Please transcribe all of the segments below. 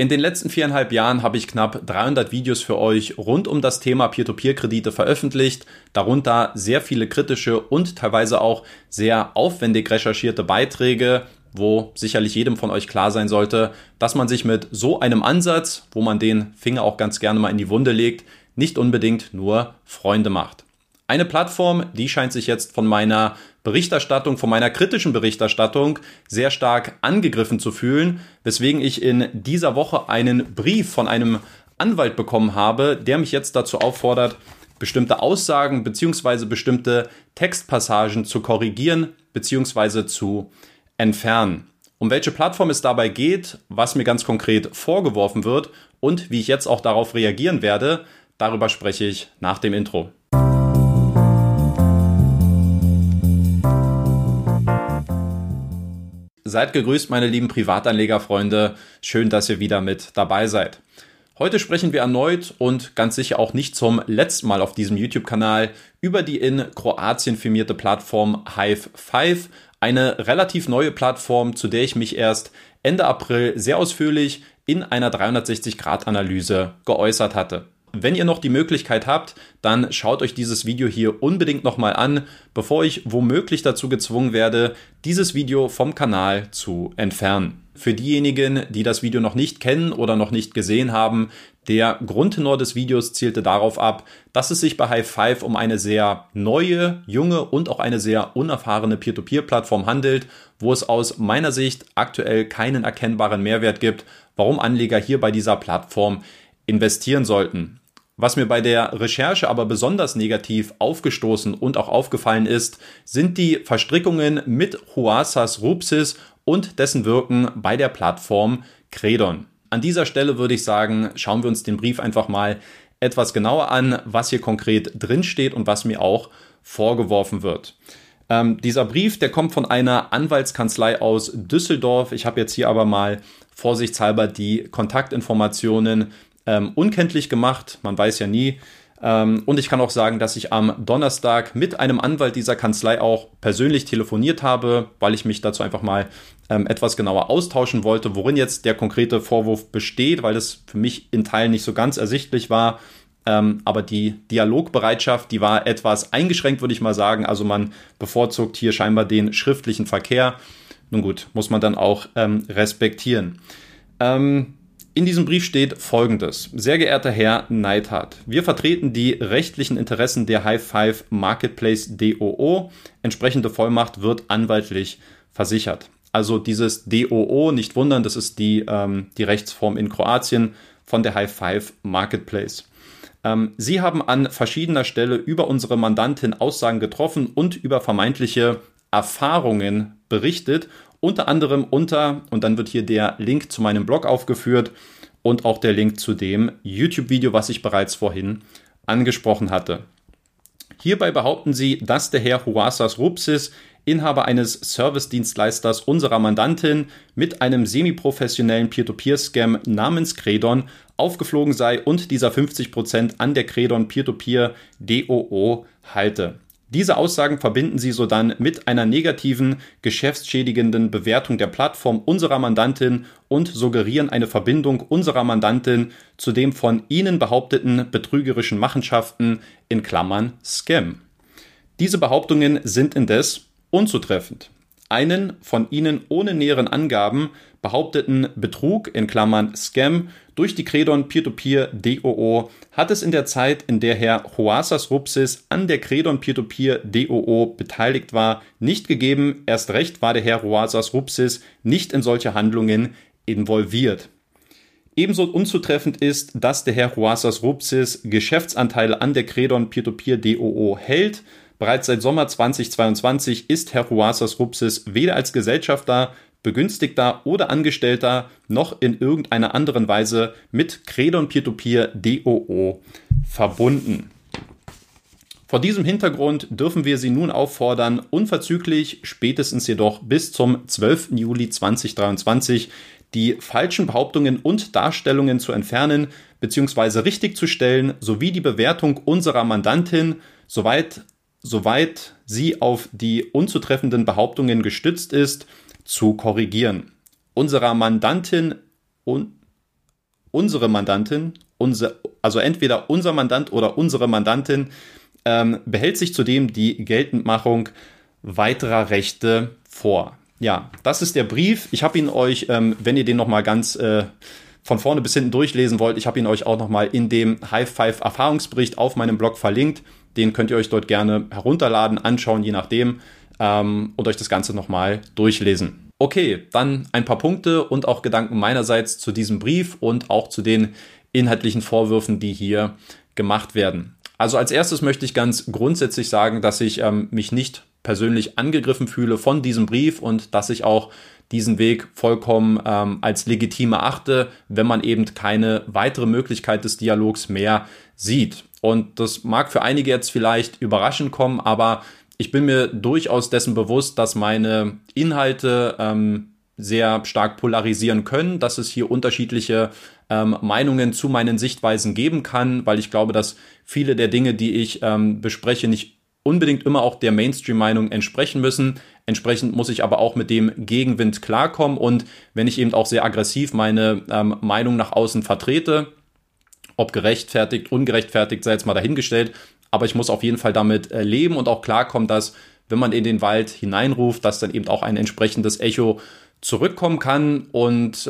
In den letzten 4,5 Jahren habe ich knapp 300 Videos für euch rund um das Thema Peer-to-Peer-Kredite veröffentlicht, darunter sehr viele kritische und teilweise auch sehr aufwendig recherchierte Beiträge, wo sicherlich jedem von euch klar sein sollte, dass man sich mit so einem Ansatz, wo man den Finger auch ganz gerne mal in die Wunde legt, nicht unbedingt nur Freunde macht. Eine Plattform, die scheint sich jetzt von meiner Berichterstattung, von meiner kritischen Berichterstattung sehr stark angegriffen zu fühlen, weswegen ich in dieser Woche einen Brief von einem Anwalt bekommen habe, der mich jetzt dazu auffordert, bestimmte Aussagen bzw. bestimmte Textpassagen zu korrigieren bzw. zu entfernen. Um welche Plattform es dabei geht, was mir ganz konkret vorgeworfen wird und wie ich jetzt auch darauf reagieren werde, darüber spreche ich nach dem Intro. Seid gegrüßt, meine lieben Privatanlegerfreunde. Schön, dass ihr wieder mit dabei seid. Heute sprechen wir erneut und ganz sicher auch nicht zum letzten Mal auf diesem YouTube-Kanal über die in Kroatien firmierte Plattform Hive Finance, eine relativ neue Plattform, zu der ich mich erst Ende April sehr ausführlich in einer 360-Grad-Analyse geäußert hatte. Wenn ihr noch die Möglichkeit habt, dann schaut euch dieses Video hier unbedingt nochmal an, bevor ich womöglich dazu gezwungen werde, dieses Video vom Kanal zu entfernen. Für diejenigen, die das Video noch nicht kennen oder noch nicht gesehen haben, der Grundtenor des Videos zielte darauf ab, dass es sich bei Hive Finance um eine sehr neue, junge und auch eine sehr unerfahrene Peer-to-Peer-Plattform handelt, wo es aus meiner Sicht aktuell keinen erkennbaren Mehrwert gibt, warum Anleger hier bei dieser Plattform investieren sollten. Was mir bei der Recherche aber besonders negativ aufgestoßen und auch aufgefallen ist, sind die Verstrickungen mit Haoses Rupsis und dessen Wirken bei der Plattform Credon. An dieser Stelle würde ich sagen, schauen wir uns den Brief einfach mal etwas genauer an, was hier konkret drinsteht und was mir auch vorgeworfen wird. Dieser Brief, der kommt von einer Anwaltskanzlei aus Düsseldorf. Ich habe jetzt hier aber mal vorsichtshalber die Kontaktinformationen unkenntlich gemacht, man weiß ja nie. Und ich kann auch sagen, dass ich am Donnerstag mit einem Anwalt dieser Kanzlei auch persönlich telefoniert habe, weil ich mich dazu einfach mal etwas genauer austauschen wollte, worin jetzt der konkrete Vorwurf besteht, weil das für mich in Teilen nicht so ganz ersichtlich war. Aber die Dialogbereitschaft, die war etwas eingeschränkt, würde ich mal sagen. Also man bevorzugt hier scheinbar den schriftlichen Verkehr. Nun gut, muss man dann auch respektieren. In diesem Brief steht Folgendes. Sehr geehrter Herr Neidhardt, wir vertreten die rechtlichen Interessen der Hive Finance Marketplace DOO. Entsprechende Vollmacht wird anwaltlich versichert. Also dieses DOO, nicht wundern, das ist die Rechtsform in Kroatien von der Hive Finance Marketplace. Sie haben an verschiedener Stelle über unsere Mandantin Aussagen getroffen und über vermeintliche Erfahrungen berichtet, unter anderem und dann wird hier der Link zu meinem Blog aufgeführt und auch der Link zu dem YouTube-Video, was ich bereits vorhin angesprochen hatte. Hierbei behaupten Sie, dass der Herr Haoses Rupsis, Inhaber eines Service-Dienstleisters unserer Mandantin, mit einem semi-professionellen Peer-to-Peer-Scam namens Credon aufgeflogen sei und dieser 50% an der Credon Peer-to-Peer DOO halte. Diese Aussagen verbinden Sie sodann mit einer negativen, geschäftsschädigenden Bewertung der Plattform unserer Mandantin und suggerieren eine Verbindung unserer Mandantin zu dem von Ihnen behaupteten betrügerischen Machenschaften in Klammern Scam. Diese Behauptungen sind indes unzutreffend. Einen von Ihnen ohne näheren Angaben behaupteten Betrug in Klammern Scam durch die Credon Peer-to-Peer DOO hat es in der Zeit, in der Herr Haoses Rupsis an der Credon Peer-to-Peer DOO beteiligt war, nicht gegeben. Erst recht war der Herr Haoses Rupsis nicht in solche Handlungen involviert. Ebenso unzutreffend ist, dass der Herr Haoses Rupsis Geschäftsanteile an der Credon Peer-to-Peer DOO hält. Bereits seit Sommer 2022 ist Herr Haoses Rupsis weder als Gesellschafter, Begünstigter oder Angestellter noch in irgendeiner anderen Weise mit Credon Peer-to-Peer DOO verbunden. Vor diesem Hintergrund dürfen wir Sie nun auffordern, unverzüglich, spätestens jedoch bis zum 12. Juli 2023 die falschen Behauptungen und Darstellungen zu entfernen bzw. richtigzustellen sowie die Bewertung unserer Mandantin, soweit sie auf die unzutreffenden Behauptungen gestützt ist, zu korrigieren. Unserer Mandantin und unsere Mandantin, also entweder unser Mandant oder unsere Mandantin behält sich zudem die Geltendmachung weiterer Rechte vor. Ja, das ist der Brief. Ich habe ihn euch, wenn ihr den nochmal ganz von vorne bis hinten durchlesen wollt, ich habe ihn euch auch nochmal in dem Hive-Erfahrungsbericht auf meinem Blog verlinkt. Den könnt ihr euch dort gerne herunterladen, anschauen, je nachdem, und euch das Ganze nochmal durchlesen. Okay, dann ein paar Punkte und auch Gedanken meinerseits zu diesem Brief und auch zu den inhaltlichen Vorwürfen, die hier gemacht werden. Also als erstes möchte ich ganz grundsätzlich sagen, dass ich mich nicht persönlich angegriffen fühle von diesem Brief und dass ich auch diesen Weg vollkommen als legitim erachte, wenn man eben keine weitere Möglichkeit des Dialogs mehr sieht. Und das mag für einige jetzt vielleicht überraschend kommen, aber ich bin mir durchaus dessen bewusst, dass meine Inhalte sehr stark polarisieren können, dass es hier unterschiedliche Meinungen zu meinen Sichtweisen geben kann, weil ich glaube, dass viele der Dinge, die ich bespreche, nicht unbedingt immer auch der Mainstream-Meinung entsprechen müssen. Entsprechend muss ich aber auch mit dem Gegenwind klarkommen und wenn ich eben auch sehr aggressiv meine Meinung nach außen vertrete, ob gerechtfertigt, ungerechtfertigt, sei jetzt mal dahingestellt, aber ich muss auf jeden Fall damit leben und auch klarkommen, dass wenn man in den Wald hineinruft, dass dann eben auch ein entsprechendes Echo zurückkommen kann und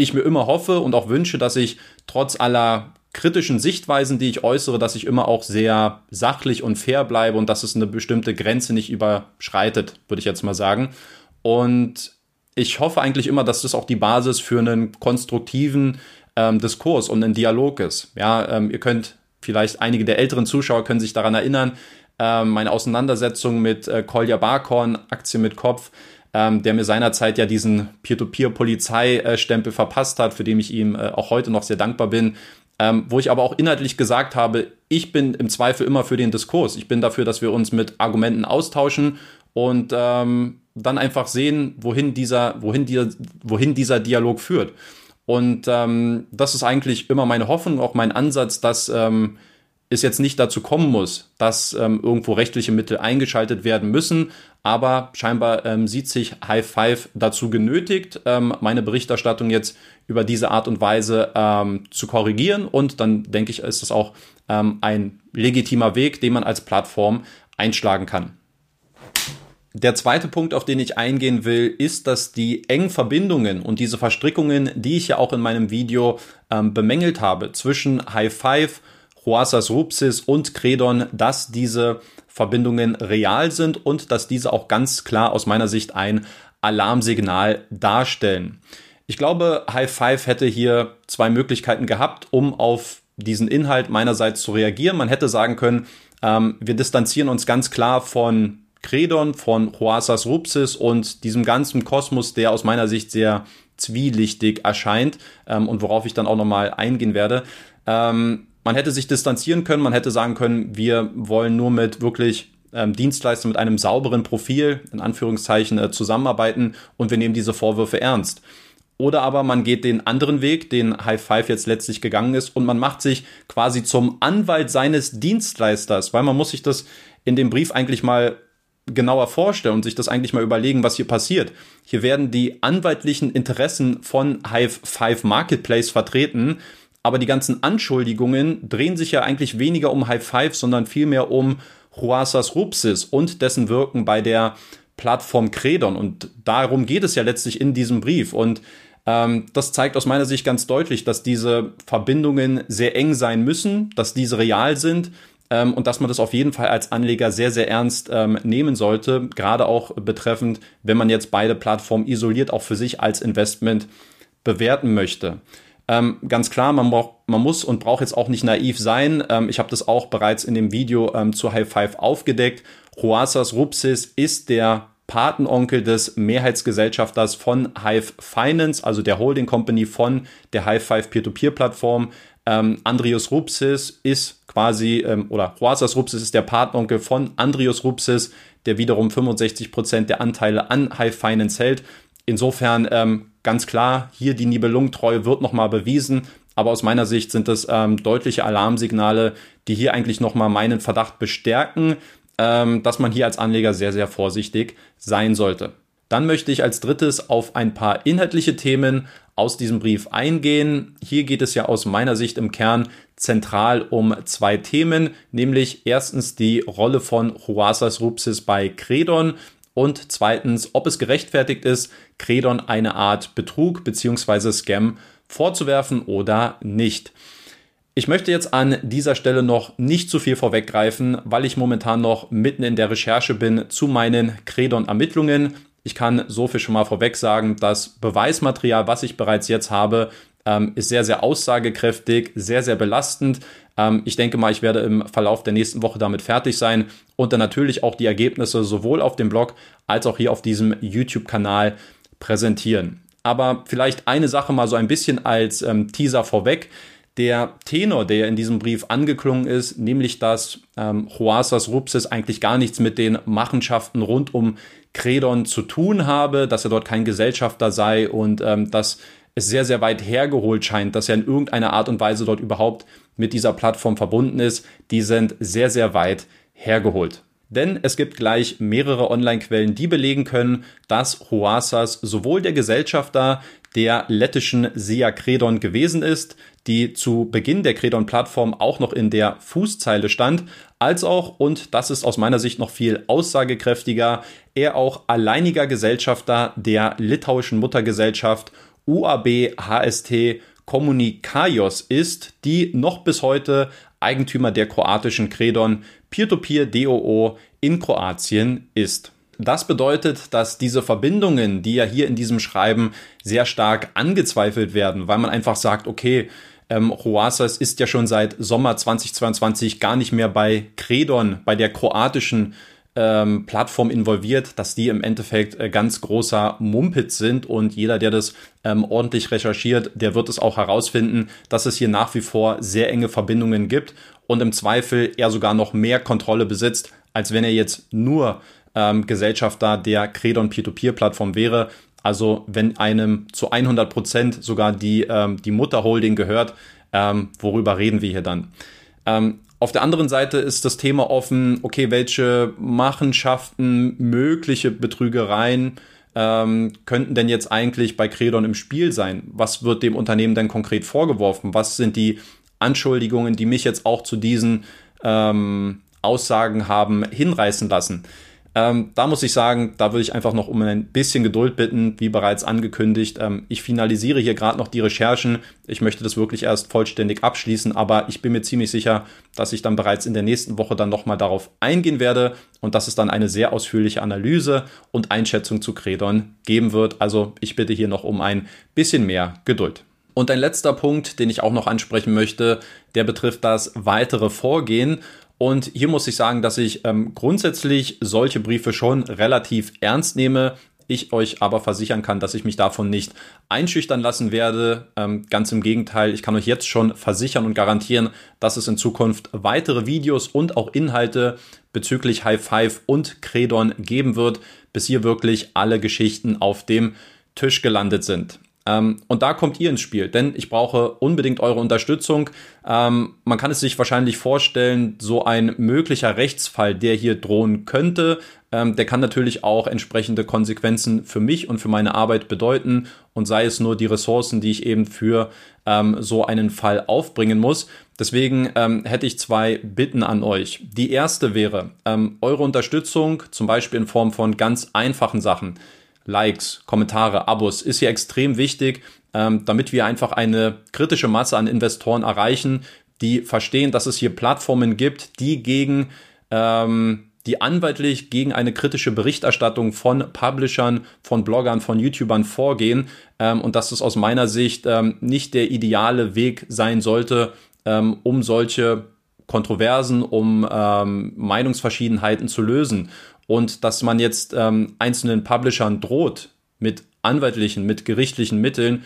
ich mir immer hoffe und auch wünsche, dass ich trotz aller kritischen Sichtweisen, die ich äußere, dass ich immer auch sehr sachlich und fair bleibe und dass es eine bestimmte Grenze nicht überschreitet, würde ich jetzt mal sagen. Und ich hoffe eigentlich immer, dass das auch die Basis für einen konstruktiven Diskurs und einen Dialog ist. Ja, ihr könnt vielleicht, einige der älteren Zuschauer können sich daran erinnern, meine Auseinandersetzung mit Kolja Barkhorn, Aktien mit Kopf, der mir seinerzeit ja diesen Peer-to-Peer-Polizei-Stempel verpasst hat, für den ich ihm auch heute noch sehr dankbar bin, wo ich aber auch inhaltlich gesagt habe, ich bin im Zweifel immer für den Diskurs. Ich bin dafür, dass wir uns mit Argumenten austauschen und dann einfach sehen, wohin dieser Dialog führt. Und das ist eigentlich immer meine Hoffnung, auch mein Ansatz, dass es jetzt nicht dazu kommen muss, dass irgendwo rechtliche Mittel eingeschaltet werden müssen, aber scheinbar sieht sich Hive Five dazu genötigt, meine Berichterstattung jetzt über diese Art und Weise zu korrigieren und dann denke ich, ist das auch ein legitimer Weg, den man als Plattform einschlagen kann. Der zweite Punkt, auf den ich eingehen will, ist, dass die engen Verbindungen und diese Verstrickungen, die ich ja auch in meinem Video bemängelt habe, zwischen Hive Five, Haoses Rupsis und Credon, dass diese Verbindungen real sind und dass diese auch ganz klar aus meiner Sicht ein Alarmsignal darstellen. Ich glaube, Hive Five hätte hier zwei Möglichkeiten gehabt, um auf diesen Inhalt meinerseits zu reagieren. Man hätte sagen können, wir distanzieren uns ganz klar von Credon, von Haoses Rupsis und diesem ganzen Kosmos, der aus meiner Sicht sehr zwielichtig erscheint und worauf ich dann auch nochmal eingehen werde. Man hätte sich distanzieren können, man hätte sagen können, wir wollen nur mit wirklich Dienstleistern mit einem sauberen Profil, in Anführungszeichen, zusammenarbeiten und wir nehmen diese Vorwürfe ernst. Oder aber man geht den anderen Weg, den Hive Five jetzt letztlich gegangen ist und man macht sich quasi zum Anwalt seines Dienstleisters, weil man muss sich das in dem Brief eigentlich mal genauer vorstellen und sich das eigentlich mal überlegen, was hier passiert. Hier werden die anwaltlichen Interessen von Hive Five Marketplace vertreten, aber die ganzen Anschuldigungen drehen sich ja eigentlich weniger um Hive Five, sondern vielmehr um Haoses Rupsis und dessen Wirken bei der Plattform Credon. Und darum geht es ja letztlich in diesem Brief. Und das zeigt aus meiner Sicht ganz deutlich, dass diese Verbindungen sehr eng sein müssen, dass diese real sind und dass man das auf jeden Fall als Anleger sehr, sehr ernst nehmen sollte. Gerade auch betreffend, wenn man jetzt beide Plattformen isoliert auch für sich als Investment bewerten möchte. Ganz klar, man muss und braucht jetzt auch nicht naiv sein. Ich habe das auch bereits in dem Video zu Hive Five aufgedeckt. Haoses Rupsis ist der Patenonkel des Mehrheitsgesellschafters von Hive Finance, also der Holding Company von der Hive Five Peer-to-Peer-Plattform. Andreas Rupsis ist quasi, oder Haoses Rupsis ist der Patenonkel von Andreas Rupsis, der wiederum 65% der Anteile an Hive Finance hält. Insofern ganz klar, hier die Nibelungentreue wird nochmal bewiesen, aber aus meiner Sicht sind das deutliche Alarmsignale, die hier eigentlich nochmal meinen Verdacht bestärken, dass man hier als Anleger sehr, sehr vorsichtig sein sollte. Dann möchte ich als drittes auf ein paar inhaltliche Themen aus diesem Brief eingehen. Hier geht es ja aus meiner Sicht im Kern zentral um zwei Themen, nämlich erstens die Rolle von Haoses Rupsis bei Credon und zweitens, ob es gerechtfertigt ist, Credon eine Art Betrug bzw. Scam vorzuwerfen oder nicht. Ich möchte jetzt an dieser Stelle noch nicht zu viel vorweggreifen, weil ich momentan noch mitten in der Recherche bin zu meinen Credon-Ermittlungen. Ich kann so viel schon mal vorweg sagen, das Beweismaterial, was ich bereits jetzt habe, ist sehr, sehr aussagekräftig, sehr, sehr belastend. Ich denke mal, ich werde im Verlauf der nächsten Woche damit fertig sein und dann natürlich auch die Ergebnisse sowohl auf dem Blog als auch hier auf diesem YouTube-Kanal präsentieren. Aber vielleicht eine Sache mal so ein bisschen als Teaser vorweg. Der Tenor, der in diesem Brief angeklungen ist, nämlich dass Haoses Rupsis eigentlich gar nichts mit den Machenschaften rund um Credon zu tun habe, dass er dort kein Gesellschafter sei und dass es sehr, sehr weit hergeholt scheint, dass er in irgendeiner Art und Weise dort überhaupt mit dieser Plattform verbunden ist, die sind sehr, sehr weit hergeholt. Denn es gibt gleich mehrere Online-Quellen, die belegen können, dass Haoses sowohl der Gesellschafter der lettischen SEA Credon gewesen ist, die zu Beginn der Credon-Plattform auch noch in der Fußzeile stand, als auch, und das ist aus meiner Sicht noch viel aussagekräftiger, er auch alleiniger Gesellschafter der litauischen Muttergesellschaft UAB HST Komunikacijos ist, die noch bis heute Eigentümer der kroatischen Credon Peer-to-Peer DOO in Kroatien ist. Das bedeutet, dass diese Verbindungen, die ja hier in diesem Schreiben sehr stark angezweifelt werden, weil man einfach sagt, okay, Haoses ist ja schon seit Sommer 2022 gar nicht mehr bei Credon, bei der kroatischen Plattform involviert, dass die im Endeffekt ganz großer Mumpitz sind und jeder, der das ordentlich recherchiert, der wird es auch herausfinden, dass es hier nach wie vor sehr enge Verbindungen gibt und im Zweifel er sogar noch mehr Kontrolle besitzt, als wenn er jetzt nur Gesellschafter der Credon Peer-to-Peer-Plattform wäre. Also wenn einem zu 100% sogar die Mutterholding gehört, worüber reden wir hier dann? Auf der anderen Seite ist das Thema offen, okay, welche Machenschaften, mögliche Betrügereien könnten denn jetzt eigentlich bei Credon im Spiel sein? Was wird dem Unternehmen denn konkret vorgeworfen? Was sind die Anschuldigungen, die mich jetzt auch zu diesen Aussagen haben hinreißen lassen? Da muss ich sagen, da würde ich einfach noch um ein bisschen Geduld bitten, wie bereits angekündigt. Ich finalisiere hier gerade noch die Recherchen. Ich möchte das wirklich erst vollständig abschließen, aber ich bin mir ziemlich sicher, dass ich dann bereits in der nächsten Woche dann nochmal darauf eingehen werde und dass es dann eine sehr ausführliche Analyse und Einschätzung zu Credon geben wird. Also ich bitte hier noch um ein bisschen mehr Geduld. Und ein letzter Punkt, den ich auch noch ansprechen möchte, der betrifft das weitere Vorgehen. Und hier muss ich sagen, dass ich grundsätzlich solche Briefe schon relativ ernst nehme. Ich euch aber versichern kann, dass ich mich davon nicht einschüchtern lassen werde. Ganz im Gegenteil, ich kann euch jetzt schon versichern und garantieren, dass es in Zukunft weitere Videos und auch Inhalte bezüglich Hive und Credon geben wird, bis hier wirklich alle Geschichten auf dem Tisch gelandet sind. Und da kommt ihr ins Spiel, denn ich brauche unbedingt eure Unterstützung. Man kann es sich wahrscheinlich vorstellen, so ein möglicher Rechtsfall, der hier drohen könnte, der kann natürlich auch entsprechende Konsequenzen für mich und für meine Arbeit bedeuten und sei es nur die Ressourcen, die ich eben für so einen Fall aufbringen muss. Deswegen hätte ich zwei Bitten an euch. Die erste wäre, eure Unterstützung, zum Beispiel in Form von ganz einfachen Sachen. Likes, Kommentare, Abos ist hier extrem wichtig, damit wir einfach eine kritische Masse an Investoren erreichen, die verstehen, dass es hier Plattformen gibt, die gegen die anwaltlich gegen eine kritische Berichterstattung von Publishern, von Bloggern, von YouTubern vorgehen und dass das aus meiner Sicht nicht der ideale Weg sein sollte, um solche Kontroversen, um Meinungsverschiedenheiten zu lösen. Und dass man jetzt einzelnen Publishern droht mit anwaltlichen, mit gerichtlichen Mitteln,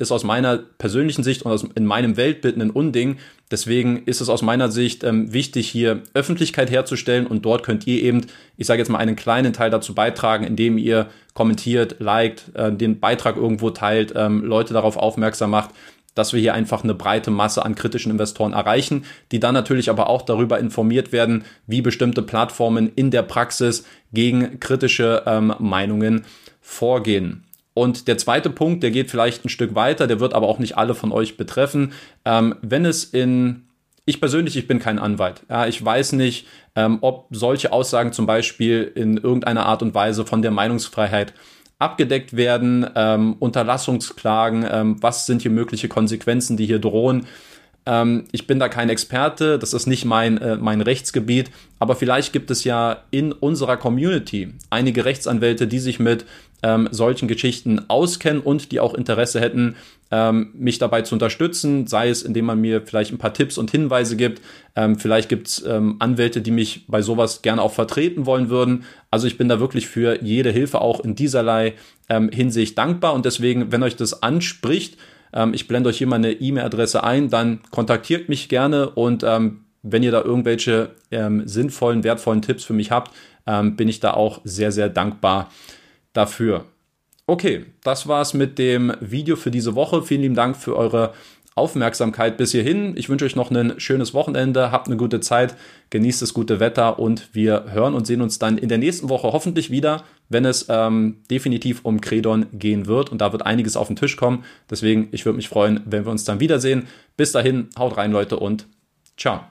ist aus meiner persönlichen Sicht und in meinem Weltbild ein Unding. Deswegen ist es aus meiner Sicht wichtig, hier Öffentlichkeit herzustellen. Und dort könnt ihr eben, ich sage jetzt mal, einen kleinen Teil dazu beitragen, indem ihr kommentiert, liked, den Beitrag irgendwo teilt, Leute darauf aufmerksam macht, dass wir hier einfach eine breite Masse an kritischen Investoren erreichen, die dann natürlich aber auch darüber informiert werden, wie bestimmte Plattformen in der Praxis gegen kritische Meinungen vorgehen. Und der zweite Punkt, der geht vielleicht ein Stück weiter, der wird aber auch nicht alle von euch betreffen. Ich bin kein Anwalt. Ja, ich weiß nicht, ob solche Aussagen zum Beispiel in irgendeiner Art und Weise von der Meinungsfreiheit abgedeckt werden, Unterlassungsklagen, was sind hier mögliche Konsequenzen, die hier drohen. Ich bin da kein Experte, das ist nicht mein Rechtsgebiet, aber vielleicht gibt es ja in unserer Community einige Rechtsanwälte, die sich mit solchen Geschichten auskennen und die auch Interesse hätten, mich dabei zu unterstützen, sei es, indem man mir vielleicht ein paar Tipps und Hinweise gibt. Vielleicht gibt es Anwälte, die mich bei sowas gerne auch vertreten wollen würden. Also ich bin da wirklich für jede Hilfe auch in dieserlei Hinsicht dankbar und deswegen, wenn euch das anspricht, ich blende euch hier mal eine E-Mail-Adresse ein, dann kontaktiert mich gerne und wenn ihr da irgendwelche sinnvollen, wertvollen Tipps für mich habt, bin ich da auch sehr, sehr dankbar dafür. Okay, das war's mit dem Video für diese Woche. Vielen lieben Dank für eure Aufmerksamkeit bis hierhin. Ich wünsche euch noch ein schönes Wochenende, habt eine gute Zeit, genießt das gute Wetter und wir hören und sehen uns dann in der nächsten Woche hoffentlich wieder, wenn es definitiv um Credon gehen wird und da wird einiges auf den Tisch kommen. Deswegen, ich würde mich freuen, wenn wir uns dann wiedersehen. Bis dahin, haut rein Leute und ciao.